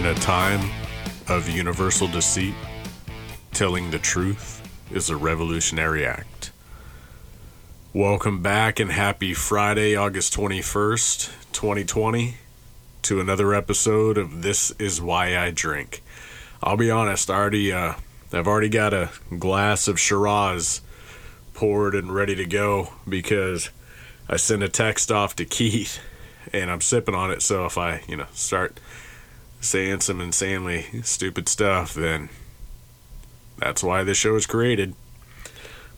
In a time of universal deceit, telling the truth is a revolutionary act. Welcome back and happy Friday, August 21st, 2020, to another episode of This Is Why I Drink. I'll be honest, I've already got a glass of Shiraz poured and ready to go because I sent a text off to Keith and I'm sipping on it, so if I, start saying some insanely stupid stuff, then that's why this show is created.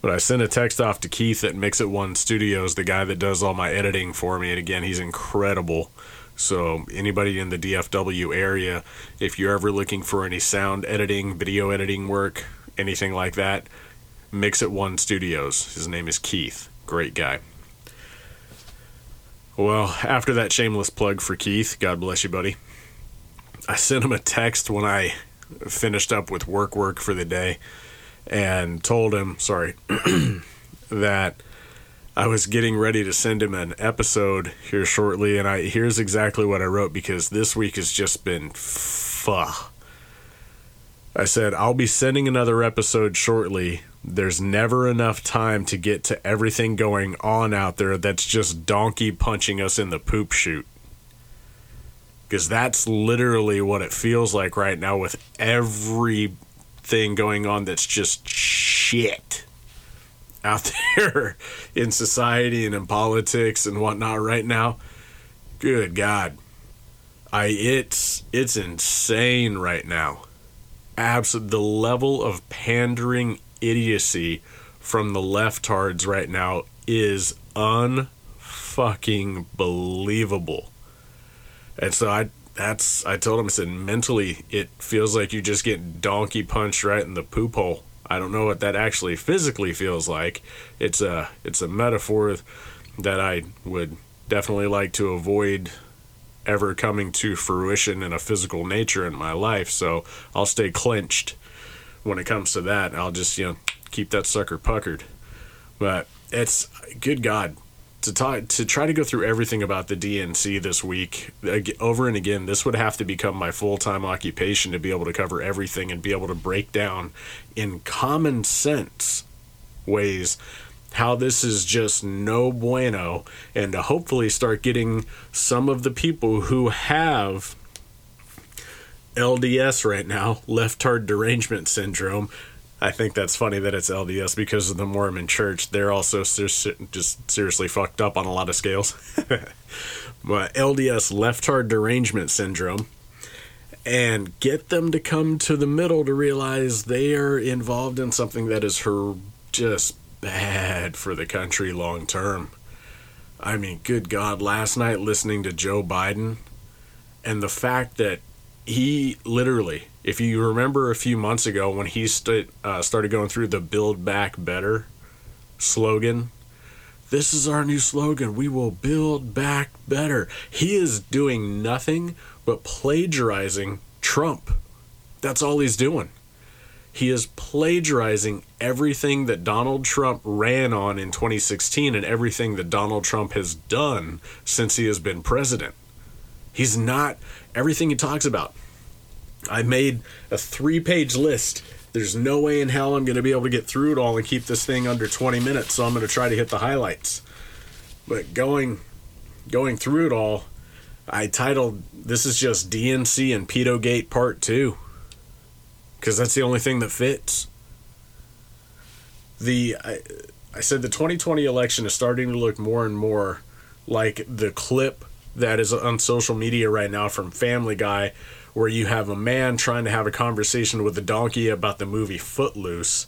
But I sent a text off to Keith at Mix It One Studios, the guy that does all my editing for me, and again, he's incredible. So anybody in the DFW area, if you're ever looking for any sound editing, video editing work, anything like that, Mix It One Studios. His name is Keith. Great guy. Well, after that shameless plug for Keith, God bless you, buddy, I sent him a text when I finished up with work for the day and told him, that I was getting ready to send him an episode here shortly, and here's exactly what I wrote, because this week has just been I said, I'll be sending another episode shortly. There's never enough time to get to everything going on out there that's just donkey punching us in the poop chute. Because that's literally what it feels like right now with everything going on that's just shit out there in society and in politics and whatnot right now. Good God. It's insane right now. The level of pandering idiocy from the leftards right now is unfucking believable. And so I told him, I said, mentally, it feels like you just get donkey punched right in the poop hole. I don't know what that actually physically feels like. It's a metaphor that I would definitely like to avoid ever coming to fruition in a physical nature in my life. So I'll stay clenched when it comes to that. I'll just, keep that sucker puckered. But it's, good God. To try to go through everything about the DNC this week, over and again, this would have to become my full-time occupation to be able to cover everything and be able to break down in common sense ways how this is just no bueno, and to hopefully start getting some of the people who have LDS right now, left-hard derangement syndrome. I think that's funny that it's LDS because of the Mormon church. They're also just seriously fucked up on a lot of scales. But LDS, left-hard derangement syndrome, and get them to come to the middle to realize they are involved in something that is just bad for the country long-term. I mean, good God, last night listening to Joe Biden and the fact that he literally, if you remember a few months ago when he started going through the Build Back Better slogan, this is our new slogan, we will build back better. He is doing nothing but plagiarizing Trump. That's all he's doing. He is plagiarizing everything that Donald Trump ran on in 2016 and everything that Donald Trump has done since he has been president. He's not everything he talks about. I made a 3-page list. There's no way in hell I'm going to be able to get through it all and keep this thing under 20 minutes, so I'm going to try to hit the highlights. But going through it all, I titled, this is just DNC and Pedogate Part 2. Because that's the only thing that fits. I said the 2020 election is starting to look more and more like the clip that is on social media right now from Family Guy, where you have a man trying to have a conversation with a donkey about the movie Footloose,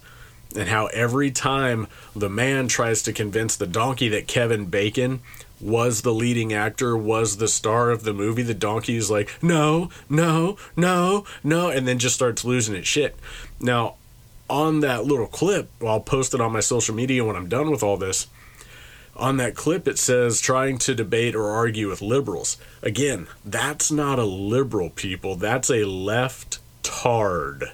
and how every time the man tries to convince the donkey that Kevin Bacon was the leading actor, was the star of the movie, the donkey is like, no, no, no, no, and then just starts losing its shit. Now, on that little clip, I'll post it on my social media when I'm done with all this, on that clip, it says, trying to debate or argue with liberals. Again, that's not a liberal, people. That's a left-tard.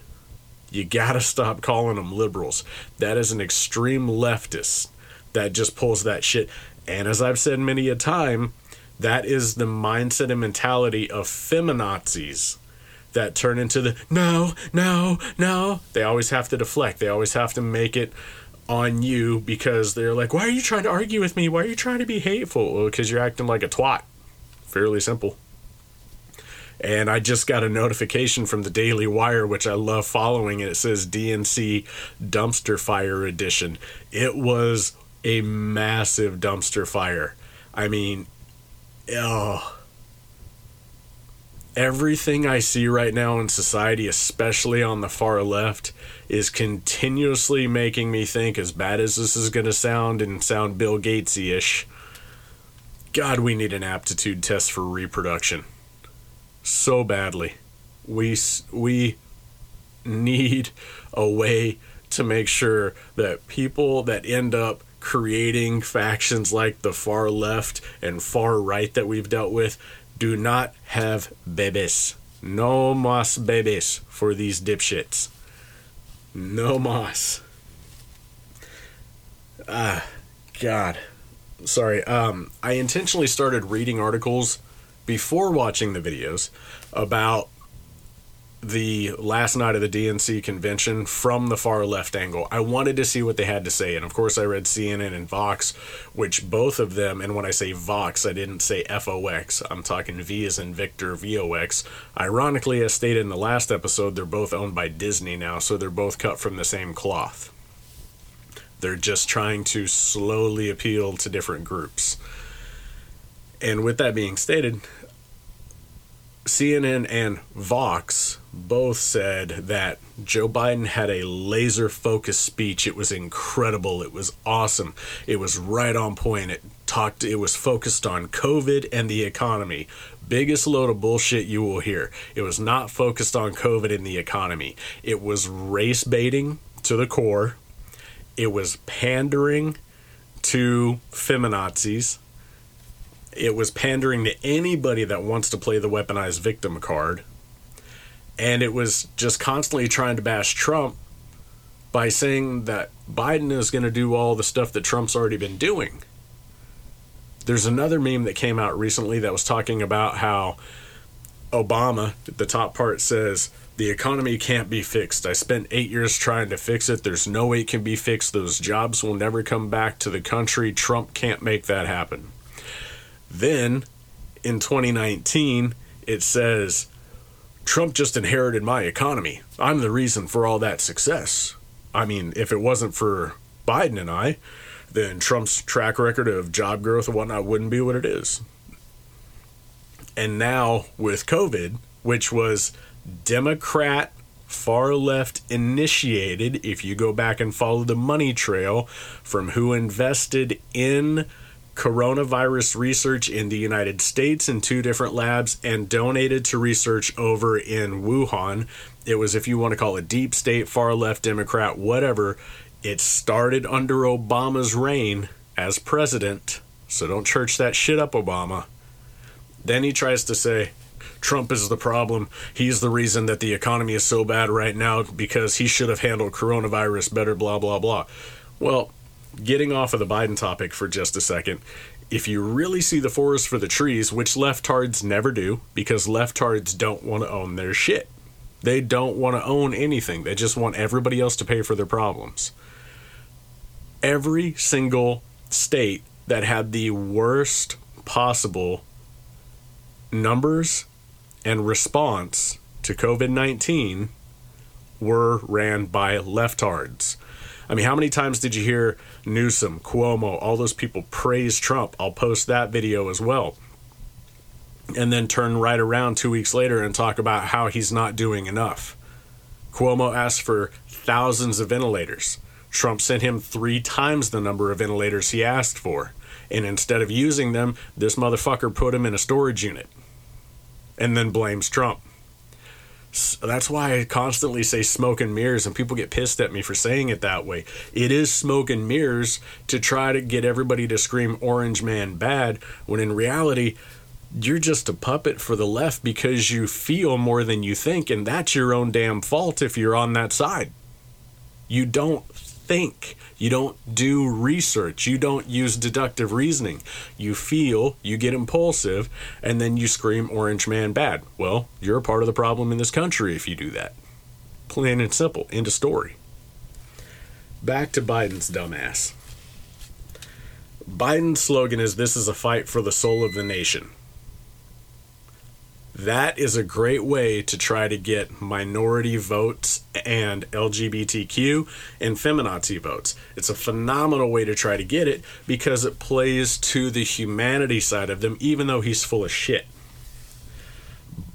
You gotta stop calling them liberals. That is an extreme leftist that just pulls that shit. And as I've said many a time, that is the mindset and mentality of feminazis. that turn into the no. They always have to deflect. They always have to make it on you because they're like, why are you trying to argue with me? Why are you trying to be hateful? Well, because you're acting like a twat. Fairly simple. And I just got a notification from the Daily Wire, which I love following, and it says DNC Dumpster Fire Edition. It was a massive dumpster fire. I mean, oh, everything I see right now in society, especially on the far left, is continuously making me think, as bad as this is going to sound and sound Bill Gates-y-ish, God, we need an aptitude test for reproduction. So badly. We need a way to make sure that people that end up creating factions like the far left and far right that we've dealt with do not have babies. No mas babies for these dipshits. No mas. Ah, God. Sorry. I intentionally started reading articles before watching the videos about the last night of the DNC convention from the far left angle. I wanted to see what they had to say. And of course I read CNN and Vox, which both of them, and when I say Vox, I didn't say F-O-X. I'm talking V as in Victor, V-O-X. Ironically, as stated in the last episode, they're both owned by Disney now, so they're both cut from the same cloth. They're just trying to slowly appeal to different groups. And with that being stated, CNN and Vox both said that Joe Biden had a laser-focused speech. It was incredible. It was awesome. It was right on point. It was focused on COVID and the economy. Biggest load of bullshit you will hear. It was not focused on COVID and the economy. It was race baiting to the core. It was pandering to feminazis. It was pandering to anybody that wants to play the weaponized victim card. And it was just constantly trying to bash Trump by saying that Biden is going to do all the stuff that Trump's already been doing. There's another meme that came out recently that was talking about how Obama, the top part says, the economy can't be fixed. I spent 8 years trying to fix it. There's no way it can be fixed. Those jobs will never come back to the country. Trump can't make that happen. Then, in 2019, it says, Trump just inherited my economy. I'm the reason for all that success. I mean, if it wasn't for Biden and I, then Trump's track record of job growth and whatnot wouldn't be what it is. And now, with COVID, which was Democrat far left initiated, if you go back and follow the money trail from who invested in coronavirus research in the United States in two different labs and donated to research over in Wuhan. It was, if you want to call it deep state, far left, Democrat, whatever. It started under Obama's reign as president. So don't church that shit up, Obama. Then he tries to say, Trump is the problem. He's the reason that the economy is so bad right now because he should have handled coronavirus better, blah, blah, blah. Well, getting off of the Biden topic for just a second, if you really see the forest for the trees, which leftards never do, because leftards don't want to own their shit. They don't want to own anything. They just want everybody else to pay for their problems. Every single state that had the worst possible numbers and response to COVID-19 were ran by leftards. I mean, how many times did you hear Newsom, Cuomo, all those people praise Trump? I'll post that video as well. And then turn right around 2 weeks later and talk about how he's not doing enough. Cuomo asked for thousands of ventilators. Trump sent him 3 times the number of ventilators he asked for. And instead of using them, this motherfucker put him in a storage unit. And then blames Trump. So that's why I constantly say smoke and mirrors, and people get pissed at me for saying it that way. It is smoke and mirrors to try to get everybody to scream orange man bad, when in reality, you're just a puppet for the left because you feel more than you think, and that's your own damn fault if you're on that side. You don't think. You don't do research. You don't use deductive reasoning. You feel, you get impulsive, and then you scream orange man bad. Well, you're a part of the problem in this country if you do that. Plain and simple. End of story. Back to Biden's dumbass. Biden's slogan is, "This is a fight for the soul of the nation." That is a great way to try to get minority votes and LGBTQ and feminazi votes. It's a phenomenal way to try to get it because it plays to the humanity side of them, even though he's full of shit.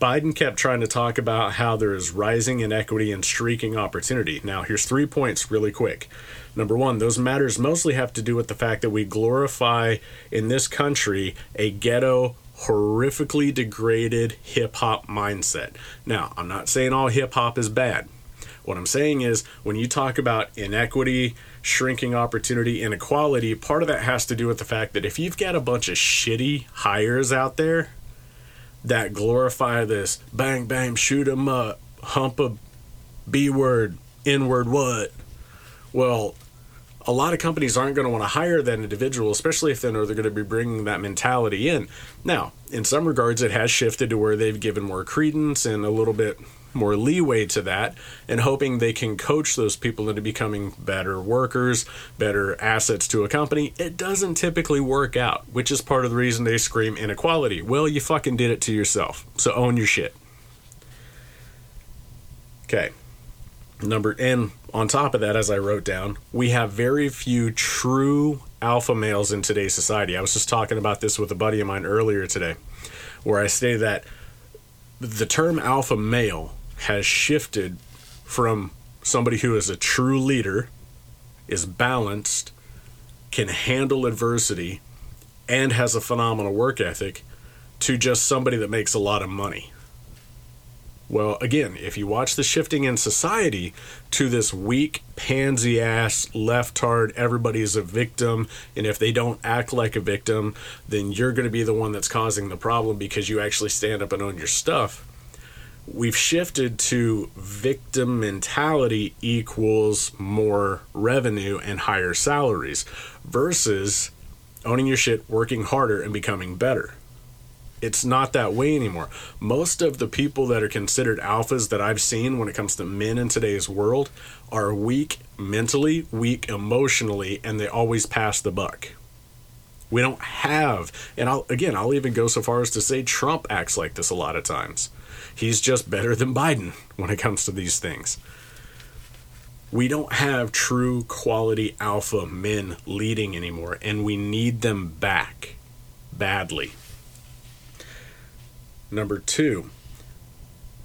Biden kept trying to talk about how there is rising inequity and streaking opportunity. Now, here's 3 points really quick. Number one, those matters mostly have to do with the fact that we glorify in this country a ghetto, horrifically degraded hip-hop mindset. Now, I'm not saying all hip-hop is bad. What I'm saying is, when you talk about inequity, shrinking opportunity, inequality, part of that has to do with the fact that if you've got a bunch of shitty hires out there that glorify this bang, bang, shoot 'em up, hump a B-word, N-word, what? Well, a lot of companies aren't going to want to hire that individual, especially if they know they're going to be bringing that mentality in. Now, in some regards, it has shifted to where they've given more credence and a little bit more leeway to that, and hoping they can coach those people into becoming better workers, better assets to a company. It doesn't typically work out, which is part of the reason they scream inequality. Well, you fucking did it to yourself, so own your shit. Okay. And on top of that, as I wrote down, we have very few true alpha males in today's society. I was just talking about this with a buddy of mine earlier today, where I say that the term alpha male has shifted from somebody who is a true leader, is balanced, can handle adversity, and has a phenomenal work ethic, to just somebody that makes a lot of money. Well, again, if you watch the shifting in society to this weak, pansy-ass, left-hard, everybody's a victim, and if they don't act like a victim, then you're going to be the one that's causing the problem because you actually stand up and own your stuff. We've shifted to victim mentality equals more revenue and higher salaries versus owning your shit, working harder, and becoming better. It's not that way anymore. Most of the people that are considered alphas that I've seen when it comes to men in today's world are weak mentally, weak emotionally, and they always pass the buck. We don't have, and I'll even go so far as to say Trump acts like this a lot of times. He's just better than Biden when it comes to these things. We don't have true quality alpha men leading anymore, and we need them back badly. Number two,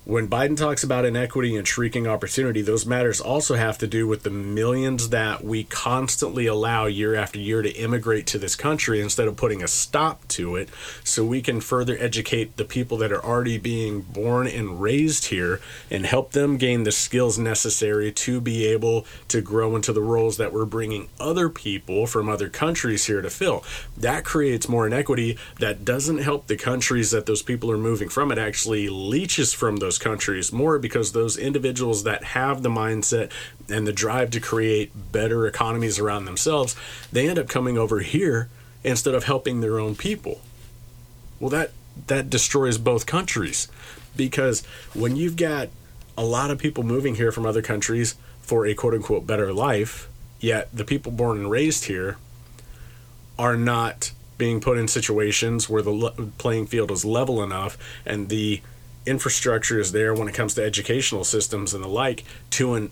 when Biden talks about inequity and shrieking opportunity, those matters also have to do with the millions that we constantly allow year after year to immigrate to this country instead of putting a stop to it so we can further educate the people that are already being born and raised here and help them gain the skills necessary to be able to grow into the roles that we're bringing other people from other countries here to fill. That creates more inequity that doesn't help the countries that those people are moving from. It actually leeches from those countries more because those individuals that have the mindset and the drive to create better economies around themselves, they end up coming over here instead of helping their own people. Well, that destroys both countries, because when you've got a lot of people moving here from other countries for a quote-unquote better life, yet the people born and raised here are not being put in situations where the playing field is level enough and the infrastructure is there when it comes to educational systems and the like to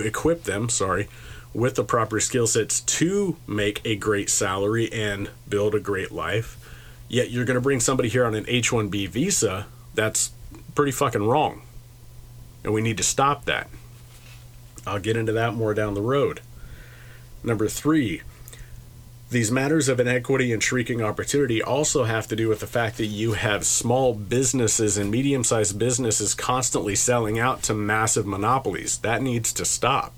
equip them with the proper skill sets to make a great salary and build a great life. Yet you're going to bring somebody here on an H-1B visa. That's pretty fucking wrong, and we need to stop that. I'll get into that more down the road. Number three, these matters of inequity and shrieking opportunity also have to do with the fact that you have small businesses and medium-sized businesses constantly selling out to massive monopolies. That needs to stop.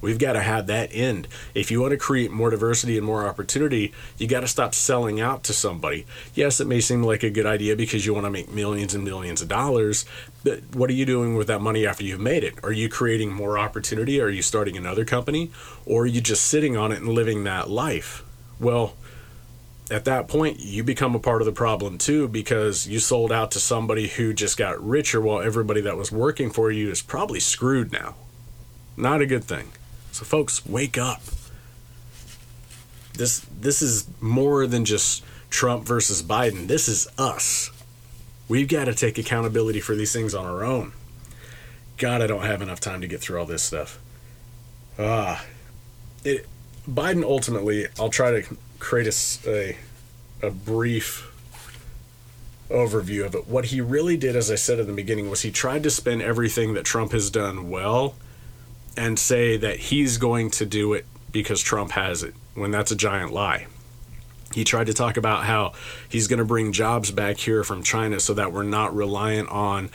We've got to have that end. If you want to create more diversity and more opportunity, you got to stop selling out to somebody. Yes, it may seem like a good idea because you want to make millions and millions of dollars, but what are you doing with that money after you've made it? Are you creating more opportunity? Are you starting another company? Or are you just sitting on it and living that life? Well, at that point, you become a part of the problem too, because you sold out to somebody who just got richer while everybody that was working for you is probably screwed now. Not a good thing. So folks, wake up. This is more than just Trump versus Biden. This is us. We've got to take accountability for these things on our own. God, I don't have enough time to get through all this stuff. Biden ultimately, I'll try to create a brief overview of it. What he really did, as I said in the beginning, was he tried to spin everything that Trump has done well and say that he's going to do it because Trump has it, when that's a giant lie. He tried to talk about how he's going to bring jobs back here from China so that we're not reliant on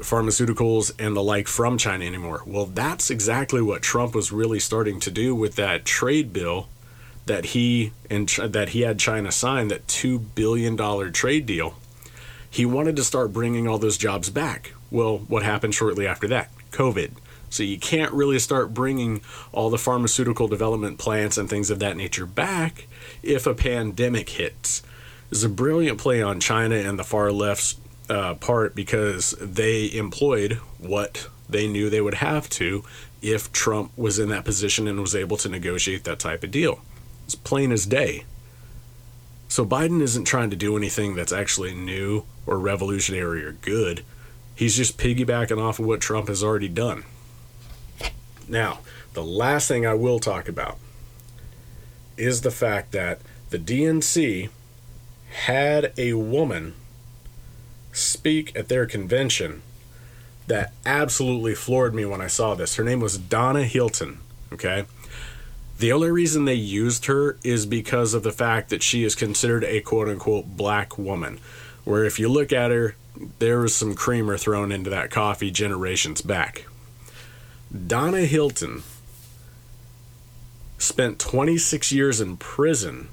pharmaceuticals and the like from China anymore. Well, that's exactly what Trump was really starting to do with that trade bill that he had China sign, that $2 billion trade deal. He wanted to start bringing all those jobs back. Well, what happened shortly after that? COVID. So you can't really start bringing all the pharmaceutical development plants and things of that nature back if a pandemic hits. It's a brilliant play on China and the far left's part, because they employed what they knew they would have to if Trump was in that position and was able to negotiate that type of deal. It's plain as day. So Biden isn't trying to do anything that's actually new or revolutionary or good. He's just piggybacking off of what Trump has already done. Now, the last thing I will talk about is the fact that the DNC had a woman speak at their convention that absolutely floored me when I saw this. Her name was Donna Hilton, okay? The only reason they used her is because of the fact that she is considered a quote-unquote black woman, where if you look at her, there was some creamer thrown into that coffee generations back. Donna Hilton spent 26 years in prison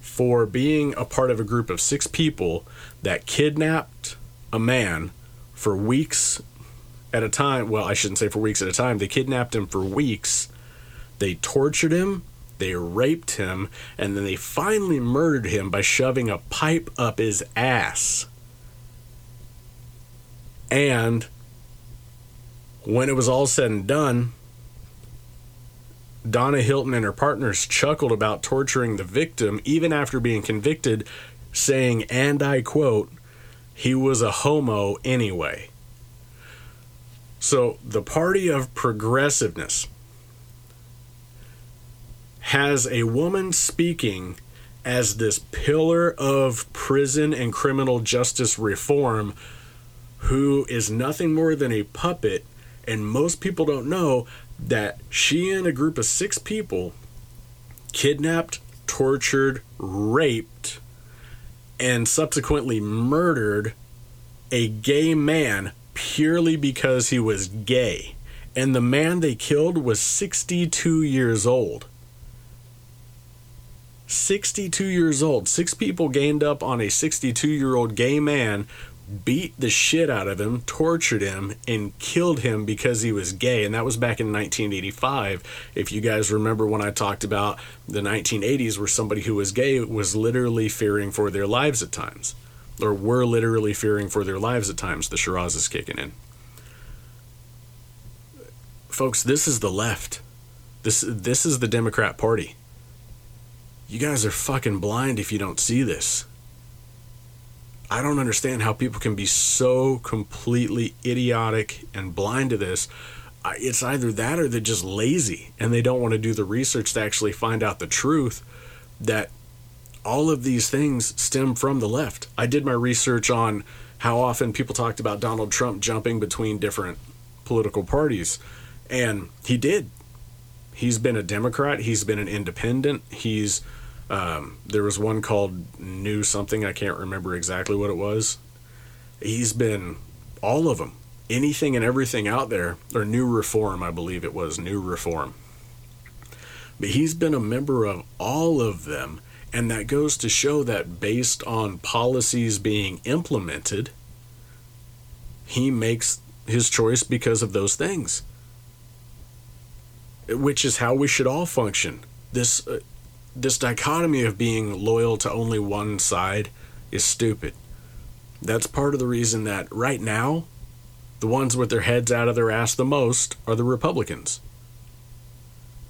for being a part of a group of 6 people that kidnapped a man for weeks at a time. Well, I shouldn't say for weeks at a time. They kidnapped him for weeks. They tortured him. They raped him. And then they finally murdered him by shoving a pipe up his ass. And when it was all said and done, Donna Hilton and her partners chuckled about torturing the victim, even after being convicted, saying, and I quote, "he was a homo anyway." So the party of progressiveness has a woman speaking as this pillar of prison and criminal justice reform who is nothing more than a puppet. And most people don't know that she and a group of 6 people kidnapped, tortured, raped, and subsequently murdered a gay man purely because he was gay. And the man they killed was 62 years old. 62 years old. 6 people gained up on a 62-year-old gay man, beat the shit out of him, tortured him, and killed him because he was gay. And that was back in 1985. If you guys remember when I talked about the 1980s, where somebody who was gay was literally fearing for their lives at times, or were literally fearing for their lives at times. The Shiraz is kicking in. Folks, this is the left. This is the Democrat Party. You guys are fucking blind if you don't see this. I don't understand how people can be so completely idiotic and blind to this. It's either that or they're just lazy and they don't want to do the research to actually find out the truth that all of these things stem from the left. I did my research on how often people talked about Donald Trump jumping between different political parties, and he did. He's been a Democrat. He's been an independent. He's there was one called New Something. I can't remember exactly what it was. He's been all of them. anything and everything out there, or New Reform, I believe it was, New Reform. But he's been a member of all of them, and that goes to show that based on policies being implemented, he makes his choice because of those things, which is how we should all function. This dichotomy of being loyal to only one side is stupid. That's part of the reason that right now, the ones with their heads out of their ass the most are the Republicans.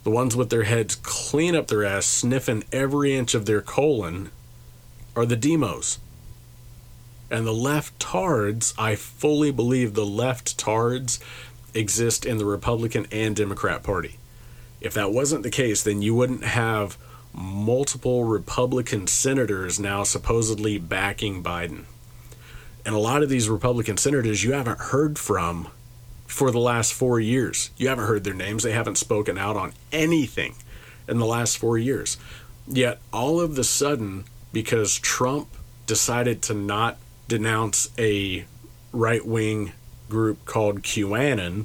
The ones with their heads clean up their ass, sniffing every inch of their colon, are the demos. And the leftards, I fully believe the leftards exist in the Republican and Democrat Party. If that wasn't the case, then you wouldn't have multiple Republican senators now supposedly backing Biden. And a lot of these Republican senators you haven't heard from for the last 4 years. You haven't heard their names. They haven't spoken out on anything in the last 4 years. Yet all of the sudden, because Trump decided to not denounce a right-wing group called QAnon,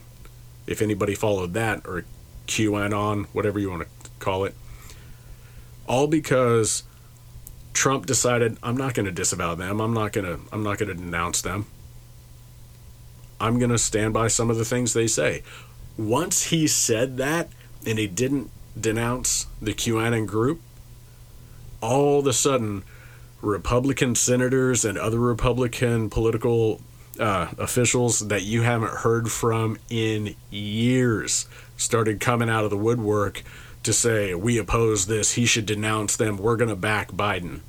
if anybody followed that, or QAnon, whatever you want to call it, all because Trump decided, I'm not going to disavow them. I'm not going to denounce them. I'm going to stand by some of the things they say. Once he said that and he didn't denounce the QAnon group, all of a sudden Republican senators and other Republican political officials that you haven't heard from in years started coming out of the woodwork to say, we oppose this, he should denounce them, we're going to back Biden.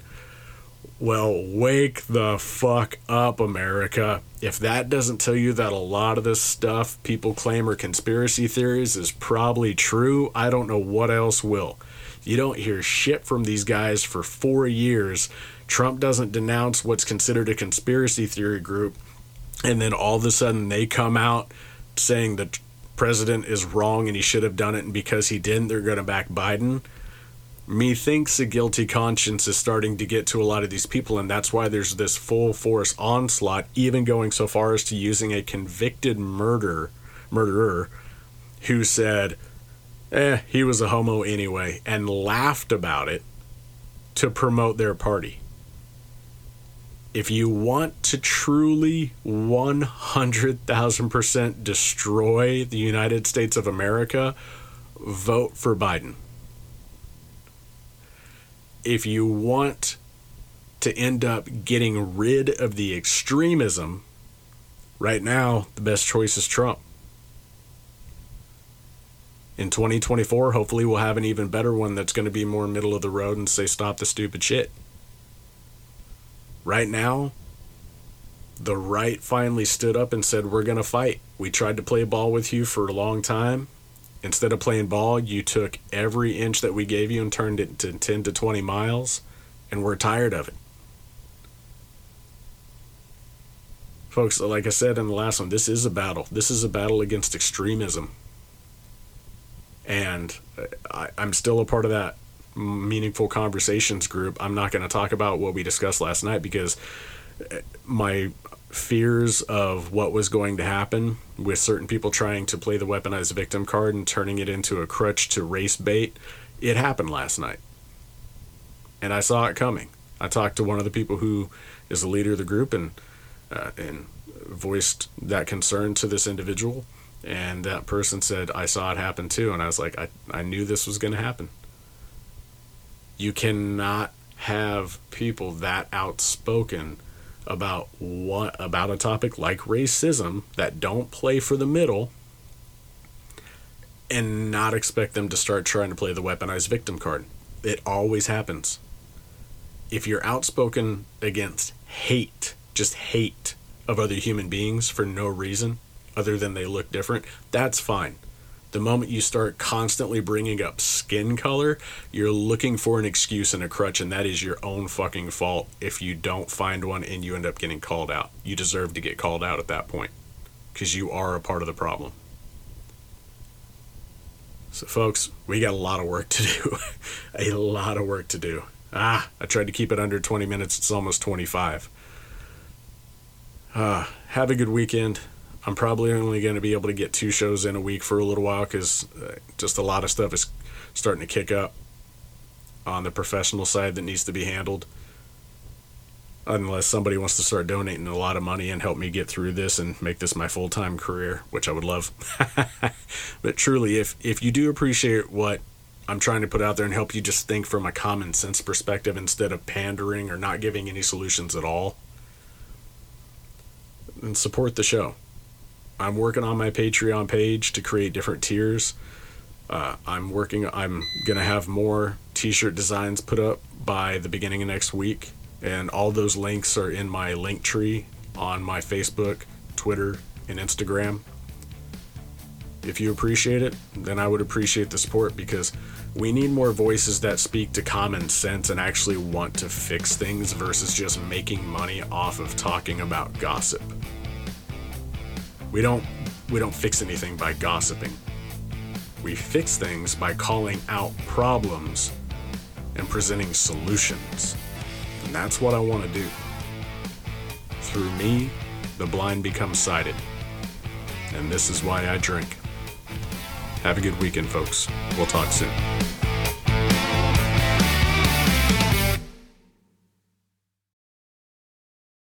Well, wake the fuck up, America. If that doesn't tell you that a lot of this stuff people claim are conspiracy theories is probably true, I don't know what else will. You don't hear shit from these guys for 4 years. Trump doesn't denounce what's considered a conspiracy theory group, and then all of a sudden they come out saying the president is wrong and he should have done it, and because he didn't, they're going to back Biden. Methinks a guilty conscience is starting to get to a lot of these people, and that's why there's this full force onslaught, even going so far as to using a convicted murderer who said, he was a homo anyway, and laughed about it to promote their party. If you want to truly 100,000% destroy the United States of America, vote for Biden. If you want to end up getting rid of the extremism, right now, the best choice is Trump. In 2024, hopefully we'll have an even better one that's going to be more middle of the road and say, stop the stupid shit. Right now, the right finally stood up and said, we're going to fight. We tried to play ball with you for a long time. Instead of playing ball, you took every inch that we gave you and turned it to 10 to 20 miles, and we're tired of it. Folks, like I said in the last one, this is a battle. This is a battle against extremism. And I'm still a part of that Meaningful Conversations group. I'm not going to talk about what we discussed last night because my fears of what was going to happen with certain people trying to play the weaponized victim card and turning it into a crutch to race bait, it happened last night. And I saw it coming. I talked to one of the people who is the leader of the group and voiced that concern to this individual. And that person said, I saw it happen too. And I was like, I knew this was going to happen. You cannot have people that outspoken about a topic like racism that don't play for the middle and not expect them to start trying to play the weaponized victim card. It always happens. If you're outspoken against hate, just hate of other human beings for no reason other than they look different, that's fine. The moment you start constantly bringing up skin color, you're looking for an excuse and a crutch, and that is your own fucking fault if you don't find one and you end up getting called out. You deserve to get called out at that point because you are a part of the problem. So, folks, we got a lot of work to do. A lot of work to do. I tried to keep it under 20 minutes. It's almost 25. Have a good weekend. I'm probably only going to be able to get 2 shows in a week for a little while, because just a lot of stuff is starting to kick up on the professional side that needs to be handled. Unless somebody wants to start donating a lot of money and help me get through this and make this my full-time career, which I would love. But truly, if you do appreciate what I'm trying to put out there and help you just think from a common sense perspective instead of pandering or not giving any solutions at all, then support the show. I'm working on my Patreon page to create different tiers. I'm going to have more t-shirt designs put up by the beginning of next week. And all those links are in my link tree on my Facebook, Twitter, and Instagram. If you appreciate it, then I would appreciate the support, because we need more voices that speak to common sense and actually want to fix things versus just making money off of talking about gossip. We don't fix anything by gossiping. We fix things by calling out problems and presenting solutions. And that's what I want to do. Through me, the blind become sighted. And this is why I drink. Have a good weekend, folks. We'll talk soon.